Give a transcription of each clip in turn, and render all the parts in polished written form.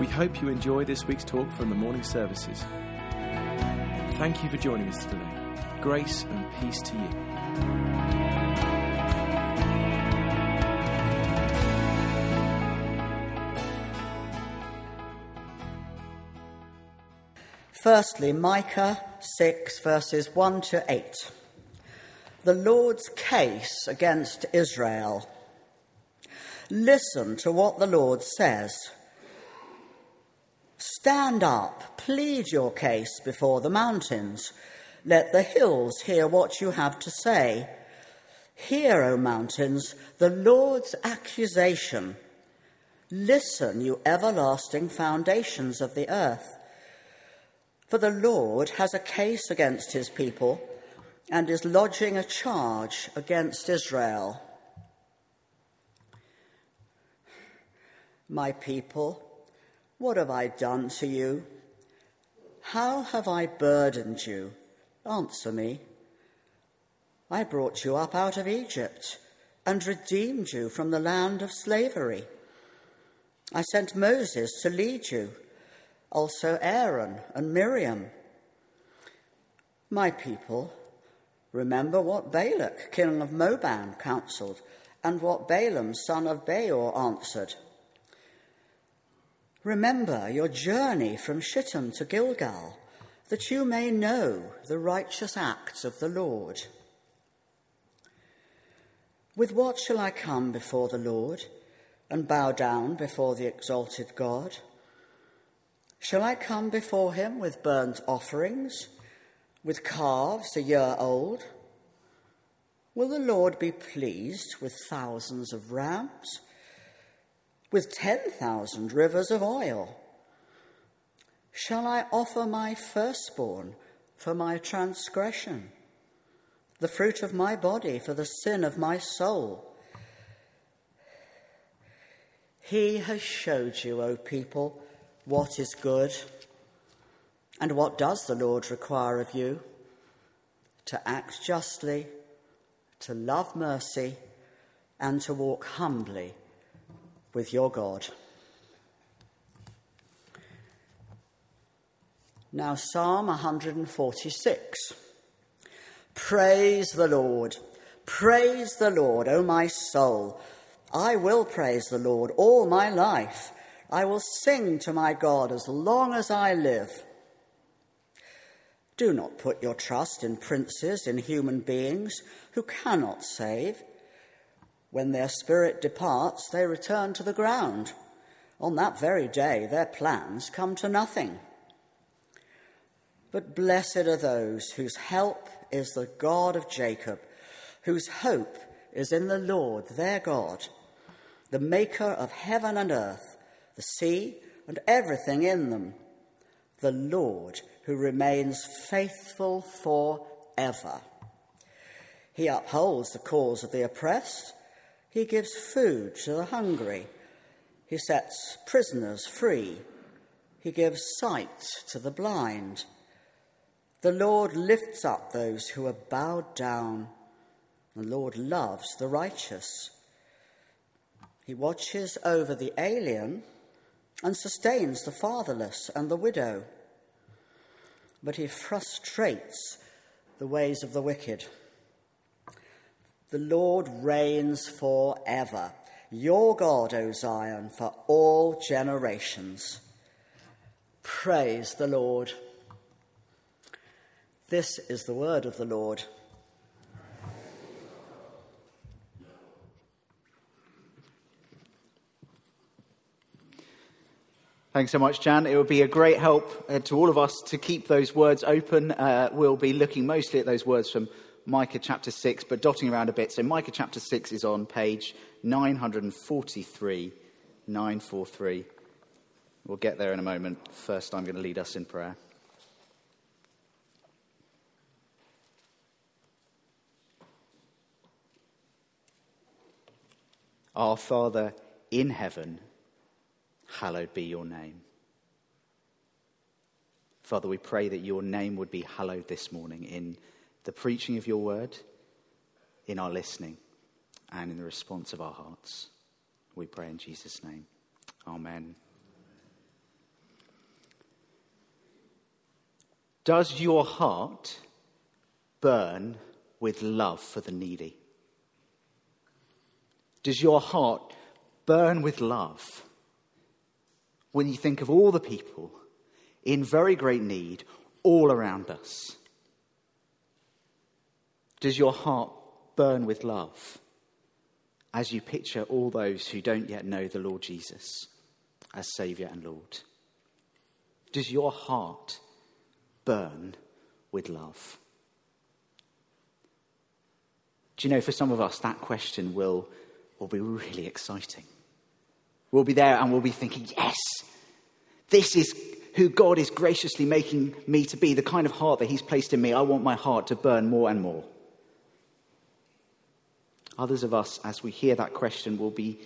We hope you enjoy this week's talk from the morning services. Thank you for joining us today. Grace and peace to you. Firstly, Micah 6, verses 1 to 8. The Lord's case against Israel. Listen to what the Lord says. Stand up, plead your case before the mountains. Let the hills hear what you have to say. Hear, O mountains, the Lord's accusation. Listen, you everlasting foundations of the earth. For the Lord has a case against his people and is lodging a charge against Israel. My people, what have I done to you? How have I burdened you? Answer me. I brought you up out of Egypt and redeemed you from the land of slavery. I sent Moses to lead you, also Aaron and Miriam. My people, remember what Balak, king of Moab, counseled and what Balaam, son of Beor, answered. Remember your journey from Shittim to Gilgal, that you may know the righteous acts of the Lord. With what shall I come before the Lord and bow down before the exalted God? Shall I come before him with burnt offerings, with calves a year old? Will the Lord be pleased with thousands of rams? With 10,000 rivers of oil? Shall I offer my firstborn for my transgression, the fruit of my body for the sin of my soul? He has showed you, O people, what is good. And what does the Lord require of you? To act justly, to love mercy, and to walk humbly with your God. Now Psalm 146. Praise the Lord. Praise the Lord, O my soul. I will praise the Lord all my life. I will sing to my God as long as I live. Do not put your trust in princes, in human beings who cannot save. When their spirit departs, they return to the ground. On that very day, their plans come to nothing. But blessed are those whose help is the God of Jacob, whose hope is in the Lord their God, the maker of heaven and earth, the sea and everything in them, the Lord who remains faithful forever. He upholds the cause of the oppressed. He gives food to the hungry. He sets prisoners free. He gives sight to the blind. The Lord lifts up those who are bowed down. The Lord loves the righteous. He watches over the alien and sustains the fatherless and the widow. But he frustrates the ways of the wicked. The Lord reigns forever, your God, O Zion, for all generations. Praise the Lord. This is the word of the Lord. Thanks so much, Jan. It would be a great help to all of us to keep those words open. We'll be looking mostly at those words from Micah chapter 6, but dotting around a bit. So Micah chapter 6 is on page 943. We'll get there in a moment. First, I'm going to lead us in prayer. Our Father in heaven, hallowed be your name. Father, we pray that your name would be hallowed this morning in the preaching of your word, in our listening, and in the response of our hearts. We pray in Jesus' name. Amen. Does your heart burn with love for the needy? Does your heart burn with love when you think of all the people in very great need all around us? Does your heart burn with love as you picture all those who don't yet know the Lord Jesus as Saviour and Lord? Does your heart burn with love? Do you know, for some of us, that question will be really exciting. We'll be there and we'll be thinking, yes, this is who God is graciously making me to be, the kind of heart that he's placed in me. I want my heart to burn more and more. Others of us, as we hear that question, will be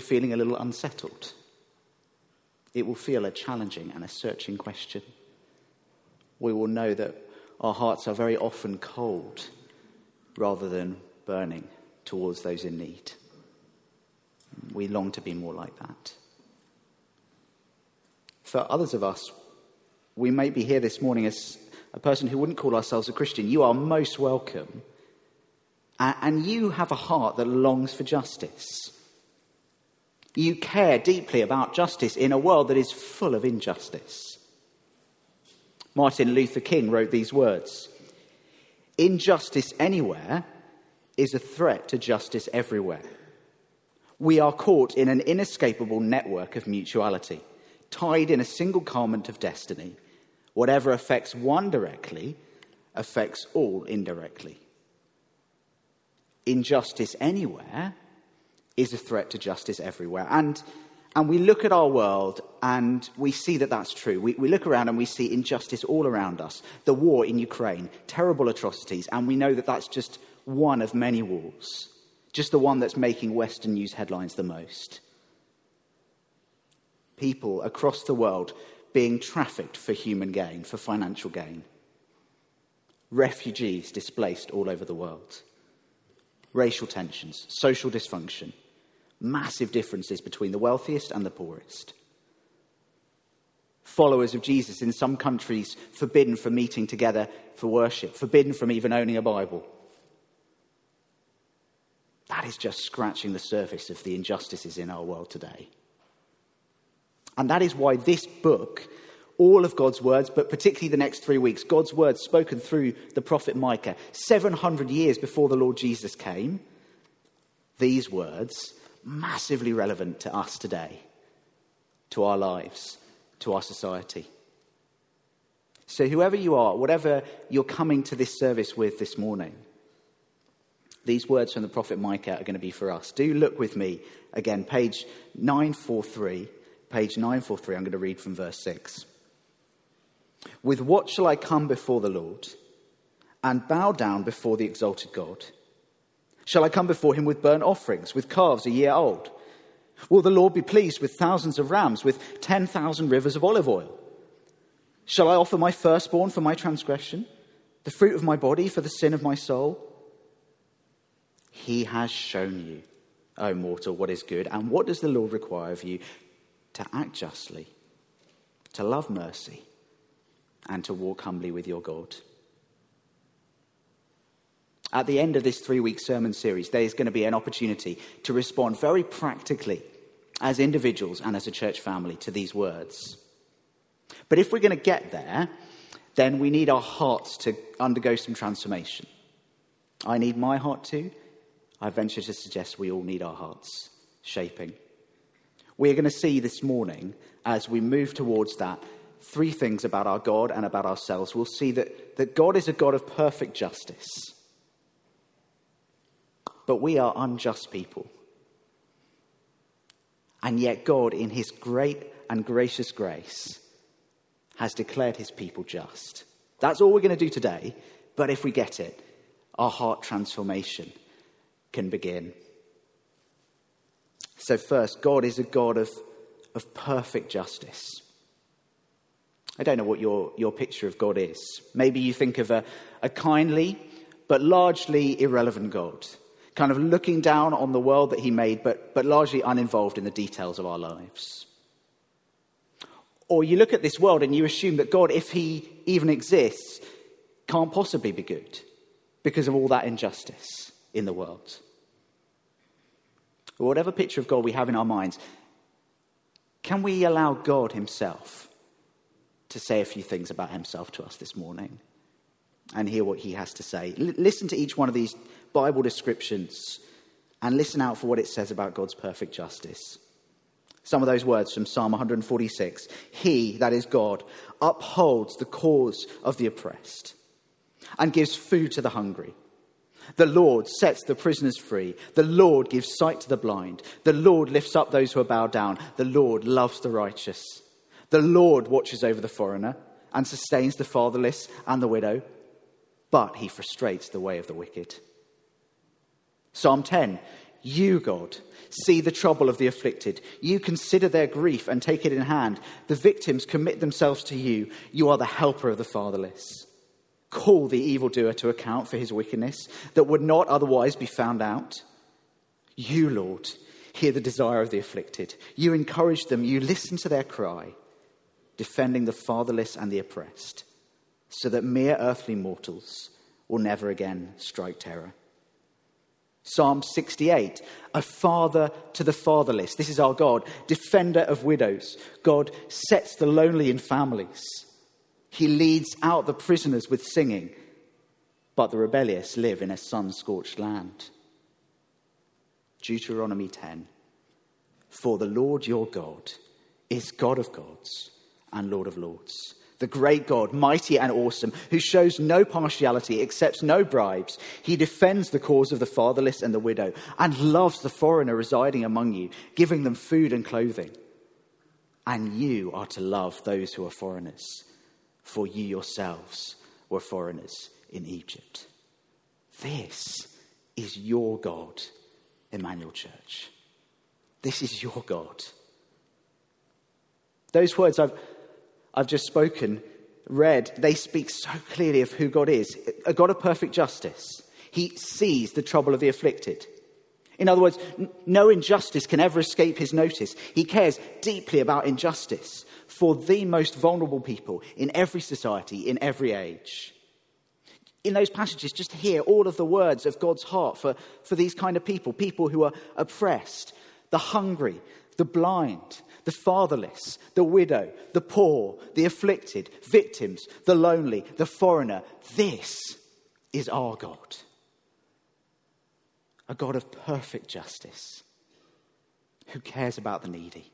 feeling a little unsettled. It will feel a challenging and a searching question. We will know that our hearts are very often cold rather than burning towards those in need. We long to be more like that. For others of us, we may be here this morning as a person who wouldn't call ourselves a Christian. You are most welcome, and you have a heart that longs for justice. You care deeply about justice in a world that is full of injustice. Martin Luther King wrote these words: "Injustice anywhere is a threat to justice everywhere. We are caught in an inescapable network of mutuality, tied in a single garment of destiny. Whatever affects one directly affects all indirectly. Injustice anywhere is a threat to justice everywhere." And we look at our world and we see that that's true. We look around and we see injustice all around us. The war in Ukraine, terrible atrocities, and we know that that's just one of many wars, just the one that's making Western news headlines the most. People across the world being trafficked for human gain, for financial gain. Refugees displaced all over the world. Racial tensions, social dysfunction, massive differences between the wealthiest and the poorest. Followers of Jesus in some countries forbidden from meeting together for worship, forbidden from even owning a Bible. That is just scratching the surface of the injustices in our world today. And that is why this book, all of God's words, but particularly the next 3 weeks, God's words spoken through the prophet Micah, 700 years before the Lord Jesus came, these words, massively relevant to us today, to our lives, to our society. So whoever you are, whatever you're coming to this service with this morning, these words from the prophet Micah are going to be for us. Do look with me again, page 943. Page 943, I'm going to read from verse 6. "With what shall I come before the Lord and bow down before the exalted God? Shall I come before him with burnt offerings, with calves a year old? Will the Lord be pleased with thousands of rams, with 10,000 rivers of olive oil? Shall I offer my firstborn for my transgression, the fruit of my body for the sin of my soul? He has shown you, O mortal, what is good. And what does the Lord require of you? To act justly, to love mercy, and to walk humbly with your God." At the end of this 3-week sermon series, there is going to be an opportunity to respond very practically as individuals and as a church family to these words. But if we're going to get there, then we need our hearts to undergo some transformation. I need my heart too. I venture to suggest we all need our hearts shaping. We're going to see this morning, as we move towards that, three things about our God and about ourselves. We'll see that God is a God of perfect justice. But we are unjust people. And yet God, in his great and gracious grace has declared his people just. That's all we're going to do today. But if we get it, our heart transformation can begin. So first, God is a God of perfect justice. I don't know what your picture of God is. Maybe you think of a kindly but largely irrelevant God, kind of looking down on the world that he made, but largely uninvolved in the details of our lives. Or you look at this world and you assume that God, if he even exists, can't possibly be good because of all that injustice in the world. Or whatever picture of God we have in our minds, can we allow God himself to say a few things about himself to us this morning and hear what he has to say? Listen to each one of these Bible descriptions and listen out for what it says about God's perfect justice. Some of those words from Psalm 146. He, that is God, upholds the cause of the oppressed and gives food to the hungry. The Lord sets the prisoners free. The Lord gives sight to the blind. The Lord lifts up those who are bowed down. The Lord loves the righteous. The Lord watches over the foreigner and sustains the fatherless and the widow, but he frustrates the way of the wicked. Psalm 10. You, God, see the trouble of the afflicted. You consider their grief and take it in hand. The victims commit themselves to you. You are the helper of the fatherless. Call the evildoer to account for his wickedness that would not otherwise be found out. You, Lord, hear the desire of the afflicted. You encourage them. You listen to their cry, defending the fatherless and the oppressed, so that mere earthly mortals will never again strike terror. Psalm 68, a father to the fatherless. This is our God, defender of widows. God sets the lonely in families. He leads out the prisoners with singing, but the rebellious live in a sun-scorched land. Deuteronomy 10, for the Lord your God is God of gods and Lord of lords. The great God, mighty and awesome, who shows no partiality, accepts no bribes. He defends the cause of the fatherless and the widow and loves the foreigner residing among you, giving them food and clothing. And you are to love those who are foreigners, for you yourselves were foreigners in Egypt. This is your God, Emmanuel Church. This is your God. Those words I've just spoken, read, they speak so clearly of who God is. A God of perfect justice. He sees the trouble of the afflicted. In other words, no injustice can ever escape his notice. He cares deeply about injustice for the most vulnerable people in every society, in every age. In those passages, just hear all of the words of God's heart for these kind of people who are oppressed, the hungry, the blind, the fatherless, the widow, the poor, the afflicted, victims, the lonely, the foreigner. This is our God. A God of perfect justice who cares about the needy.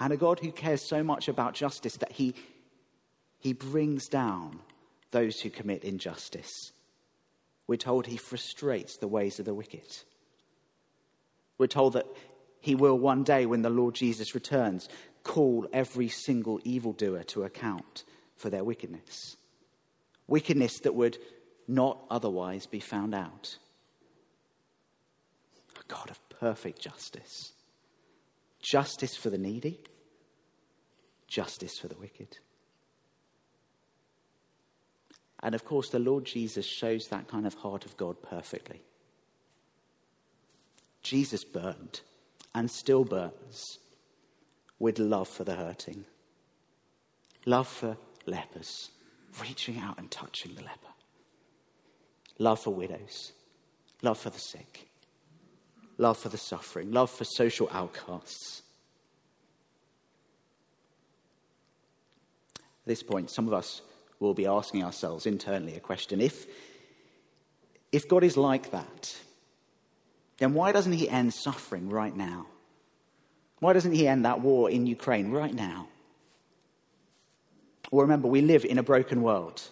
And a God who cares so much about justice that he brings down those who commit injustice. We're told he frustrates the ways of the wicked. We're told that he will one day, when the Lord Jesus returns, call every single evildoer to account for their wickedness. Wickedness that would not otherwise be found out. A God of perfect justice. Justice for the needy. Justice for the wicked. And of course, the Lord Jesus shows that kind of heart of God perfectly. Jesus burned and still burns with love for the hurting. Love for lepers, reaching out and touching the leper. Love for widows. Love for the sick. Love for the suffering. Love for social outcasts. At this point, some of us will be asking ourselves internally a question. If God is like that, then why doesn't he end suffering right now? Why doesn't he end that war in Ukraine right now? Well, remember, we live in a broken world.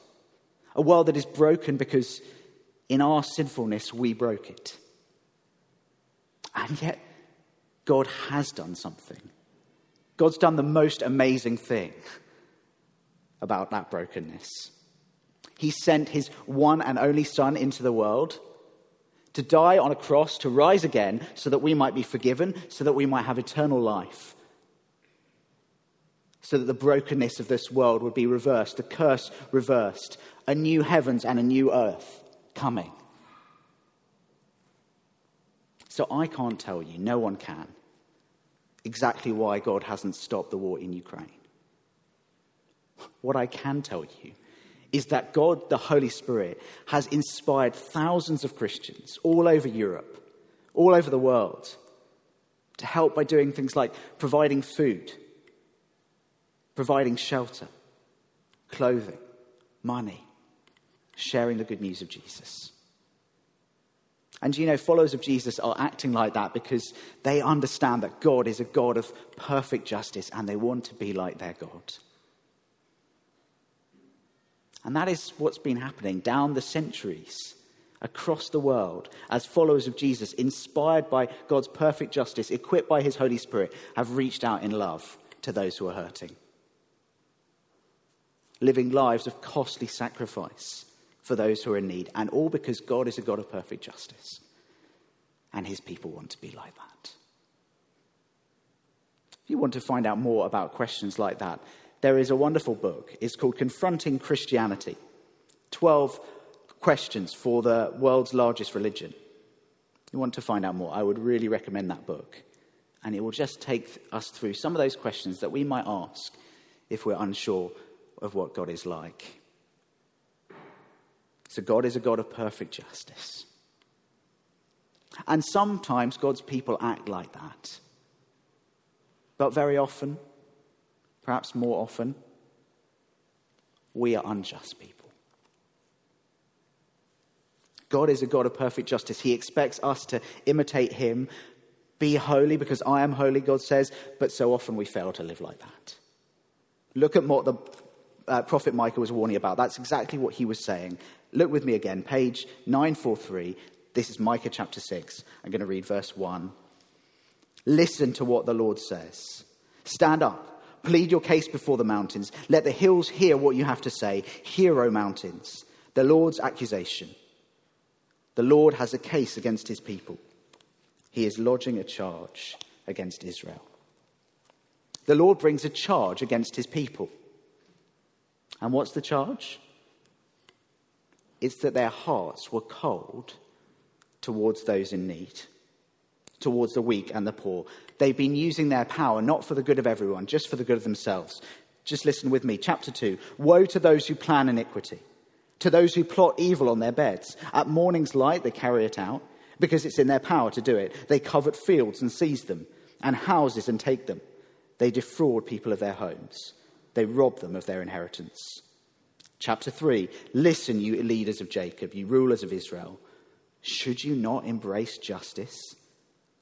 A world that is broken because in our sinfulness we broke it. And yet, God has done something. God's done the most amazing thing about that brokenness. He sent his one and only Son into the world to die on a cross, to rise again, so that we might be forgiven, so that we might have eternal life, so that the brokenness of this world would be reversed, the curse reversed, a new heavens and a new earth coming. So I can't tell you, no one can, exactly why God hasn't stopped the war in Ukraine. What I can tell you is that God, the Holy Spirit, has inspired thousands of Christians all over Europe, all over the world, to help by doing things like providing food, providing shelter, clothing, money, sharing the good news of Jesus. And you know, followers of Jesus are acting like that because they understand that God is a God of perfect justice and they want to be like their God. And that is what's been happening down the centuries across the world as followers of Jesus, inspired by God's perfect justice, equipped by his Holy Spirit, have reached out in love to those who are hurting, living lives of costly sacrifice for those who are in need, and all because God is a God of perfect justice, and his people want to be like that. If you want to find out more about questions like that, there is a wonderful book. It's called Confronting Christianity, 12 Questions for the World's Largest Religion. If you want to find out more, I would really recommend that book. And it will just take us through some of those questions that we might ask if we're unsure of what God is like. So God is a God of perfect justice. And sometimes God's people act like that. But very often, perhaps more often, we are unjust people. God is a God of perfect justice. He expects us to imitate him. Be holy because I am holy, God says. But so often we fail to live like that. Look at what the prophet Micah was warning about. That's exactly what he was saying. Look with me again, page 943. This is Micah chapter 6. I'm going to read verse 1. Listen to what the Lord says. Stand up, plead your case before the mountains. Let the hills hear what you have to say. Hear, O mountains, the Lord's accusation. The Lord has a case against his people. He is lodging a charge against Israel. The Lord brings a charge against his people. And what's the charge? It's that their hearts were cold towards those in need, towards the weak and the poor. They've been using their power not for the good of everyone, just for the good of themselves. Just listen with me. Chapter 2. Woe to those who plan iniquity, to those who plot evil on their beds. At morning's light they carry it out, because it's in their power to do it. They covet fields and seize them, and houses and take them. They defraud people of their homes. They rob them of their inheritance. Chapter 3, listen, you leaders of Jacob, you rulers of Israel. Should you not embrace justice,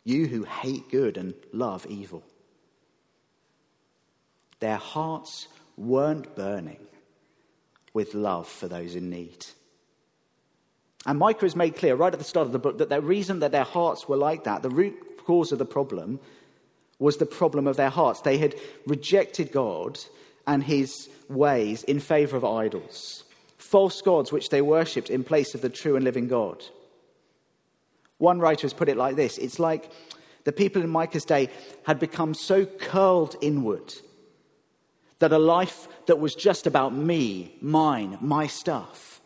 you who hate good and love evil? Their hearts weren't burning with love for those in need. And Micah has made clear right at the start of the book that the reason that their hearts were like that, the root cause of the problem, was the problem of their hearts. They had rejected God and his ways in favor of idols, false gods which they worshipped in place of the true and living God. One writer has put it like this: it's like the people in Micah's day had become so curled inward that a life that was just about me, mine, my stuff,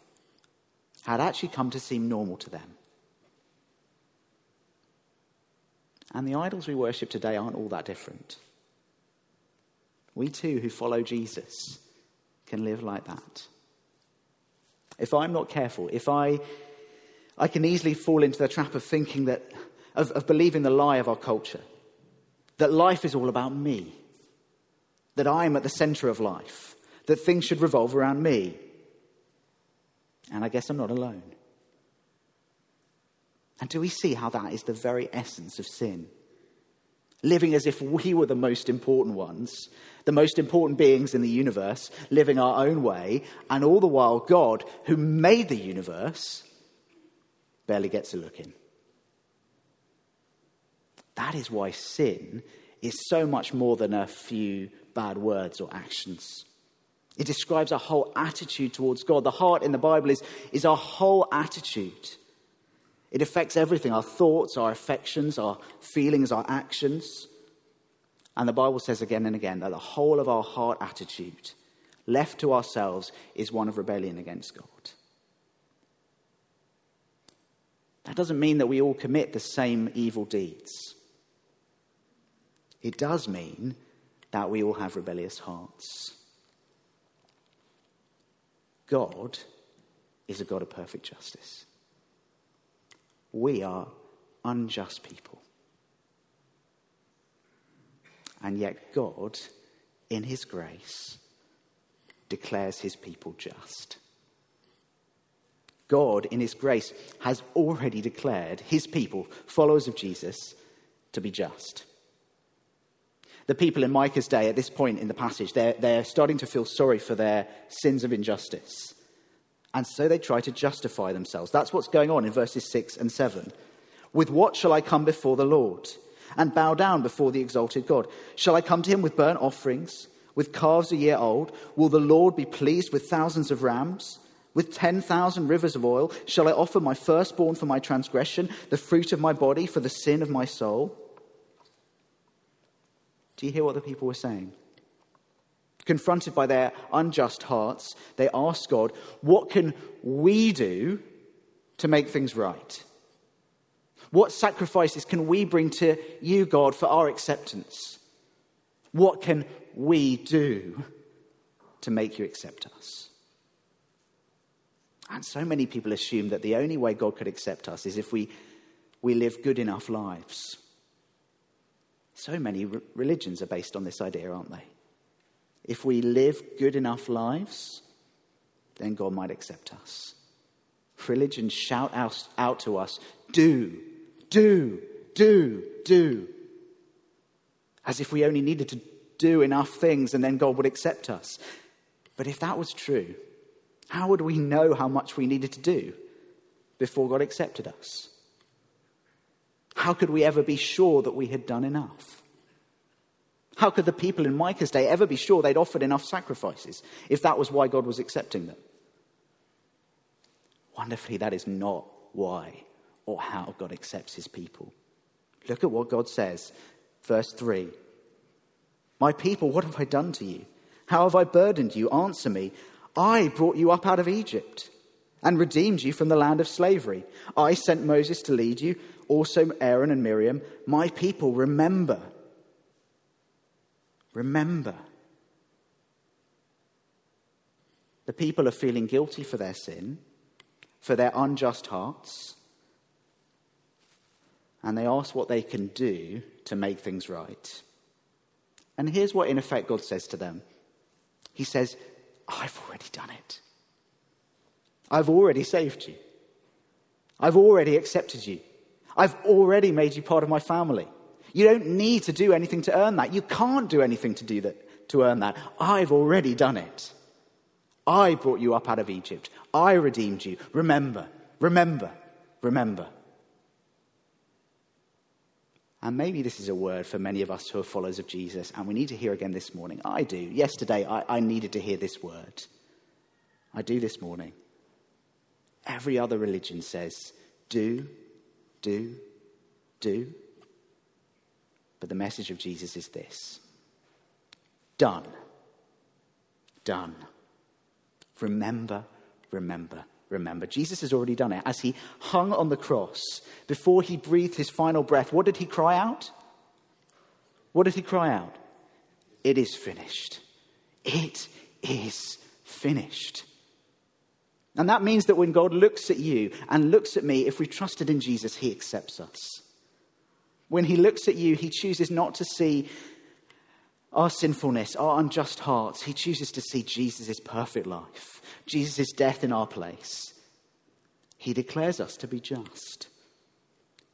had actually come to seem normal to them. And the idols we worship today aren't all that different. We too, who follow Jesus, can live like that. If I'm not careful, if I can easily fall into the trap of thinking that, of believing the lie of our culture, that life is all about me, that I'm at the center of life, that things should revolve around me. And I guess I'm not alone. And do we see how that is the very essence of sin? Living as if we were the most important ones, the most important beings in the universe, living our own way, and all the while God, who made the universe, barely gets a look in. That is why sin is so much more than a few bad words or actions. It describes our whole attitude towards God. The heart in the Bible is our whole attitude. It affects everything, our thoughts, our affections, our feelings, our actions. And the Bible says again and again that the whole of our heart attitude, left to ourselves, is one of rebellion against God. That doesn't mean that we all commit the same evil deeds. It does mean that we all have rebellious hearts. God is a God of perfect justice. We are unjust people. And yet God, in his grace, declares his people just. God, in his grace, has already declared his people, followers of Jesus, to be just. The people in Micah's day, at this point in the passage, they're starting to feel sorry for their sins of injustice. And so they try to justify themselves. That's what's going on in verses 6 and 7. With what shall I come before the Lord and bow down before the exalted God? Shall I come to him with burnt offerings, with calves a year old? Will the Lord be pleased with thousands of rams, with 10,000 rivers of oil? Shall I offer my firstborn for my transgression, the fruit of my body for the sin of my soul? Do you hear what the people were saying? Confronted by their unjust hearts, they asked God, what can we do to make things right? What sacrifices can we bring to you, God, for our acceptance? What can we do to make you accept us? And so many people assume that the only way God could accept us is if we live good enough lives. So many religions are based on this idea, aren't they? If we live good enough lives, then God might accept us. Religions shout out to us, do. As if we only needed to do enough things and then God would accept us. But if that was true, how would we know how much we needed to do before God accepted us? How could we ever be sure that we had done enough? How could the people in Micah's day ever be sure they'd offered enough sacrifices if that was why God was accepting them? Wonderfully, that is not why or how God accepts his people. Look at what God says, verse 3. My people, what have I done to you? How have I burdened you? Answer me. I brought you up out of Egypt and redeemed you from the land of slavery. I sent Moses to lead you, also Aaron and Miriam. My people, remember. Remember. The people are feeling guilty for their sin, for their unjust hearts, and they ask what they can do to make things right. And here's what, in effect, God says to them. He says, I've already done it. I've already saved you. I've already accepted you. I've already made you part of my family. You don't need to do anything to earn that. You can't do anything to earn that. I've already done it. I brought you up out of Egypt. I redeemed you. Remember, remember, remember. And maybe this is a word for many of us who are followers of Jesus, and we need to hear again this morning. I do. Yesterday, I needed to hear this word. I do this morning. Every other religion says, do. But the message of Jesus is this. Done. Remember. Jesus has already done it. As he hung on the cross, before he breathed his final breath, what did he cry out? It is finished. And that means that when God looks at you and looks at me, if we trusted in Jesus, he accepts us. When he looks at you, he chooses not to see our sinfulness, our unjust hearts. He chooses to see Jesus' perfect life, Jesus' death in our place. He declares us to be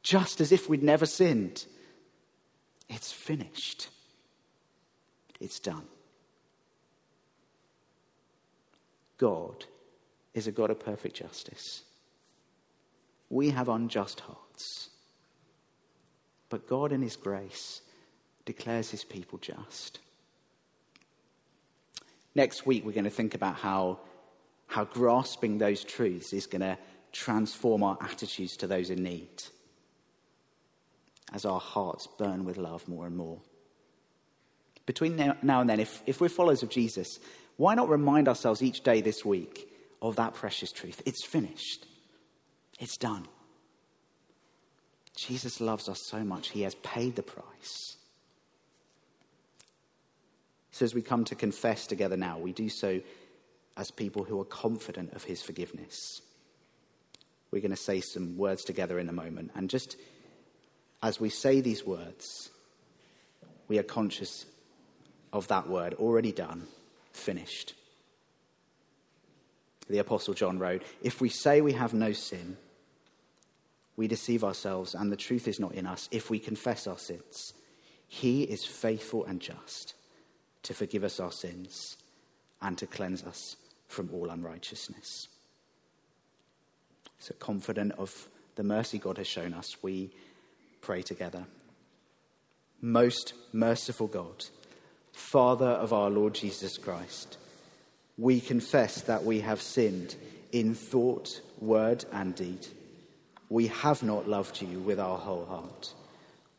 just as if we'd never sinned. It's finished. It's done. God is a God of perfect justice. We have unjust hearts. But God in his grace declares his people just. Next week, we're going to think about how grasping those truths is going to transform our attitudes to those in need as our hearts burn with love more and more. Between now and then, if we're followers of Jesus, why not remind ourselves each day this week of that precious truth? It's finished. It's done. Jesus loves us so much. He has paid the price. So as we come to confess together now, we do so as people who are confident of his forgiveness. We're going to say some words together in a moment. And just as we say these words, we are conscious of that word, already done, finished. The Apostle John wrote, "If we say we have no sin, we deceive ourselves and the truth is not in us. If we confess our sins, he is faithful and just to forgive us our sins and to cleanse us from all unrighteousness." So confident of the mercy God has shown us, we pray together. Most merciful God, Father of our Lord Jesus Christ, we confess that we have sinned in thought, word, and deed. We have not loved you with our whole heart.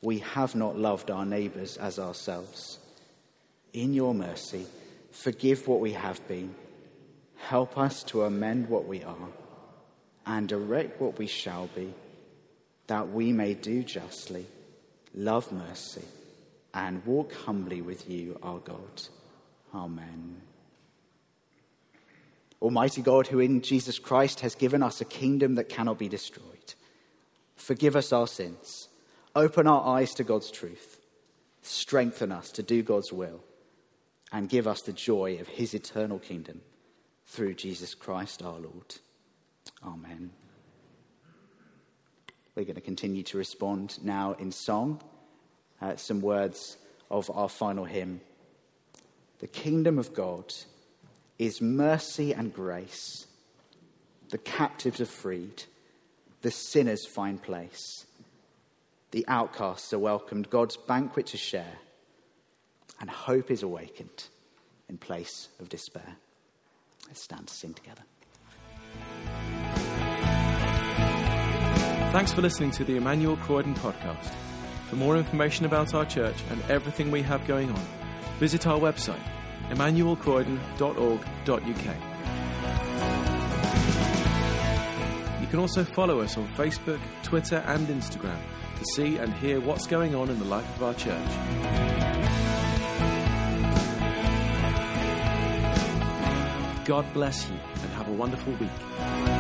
We have not loved our neighbours as ourselves. In your mercy, forgive what we have been. Help us to amend what we are and direct what we shall be, that we may do justly, love mercy, and walk humbly with you, our God. Amen. Almighty God, who in Jesus Christ has given us a kingdom that cannot be destroyed, forgive us our sins, open our eyes to God's truth, strengthen us to do God's will, and give us the joy of his eternal kingdom through Jesus Christ our Lord. Amen. We're going to continue to respond now in song. Some words of our final hymn. The kingdom of God is mercy and grace. The captives are freed. The sinners find place. The outcasts are welcomed. God's banquet to share. And hope is awakened in place of despair. Let's stand to sing together. Thanks for listening to the Emmanuel Croydon podcast. For more information about our church and everything we have going on, visit our website, emmanuelcroydon.org.uk. You can also follow us on Facebook, Twitter and Instagram to see and hear what's going on in the life of our church. God bless you and have a wonderful week.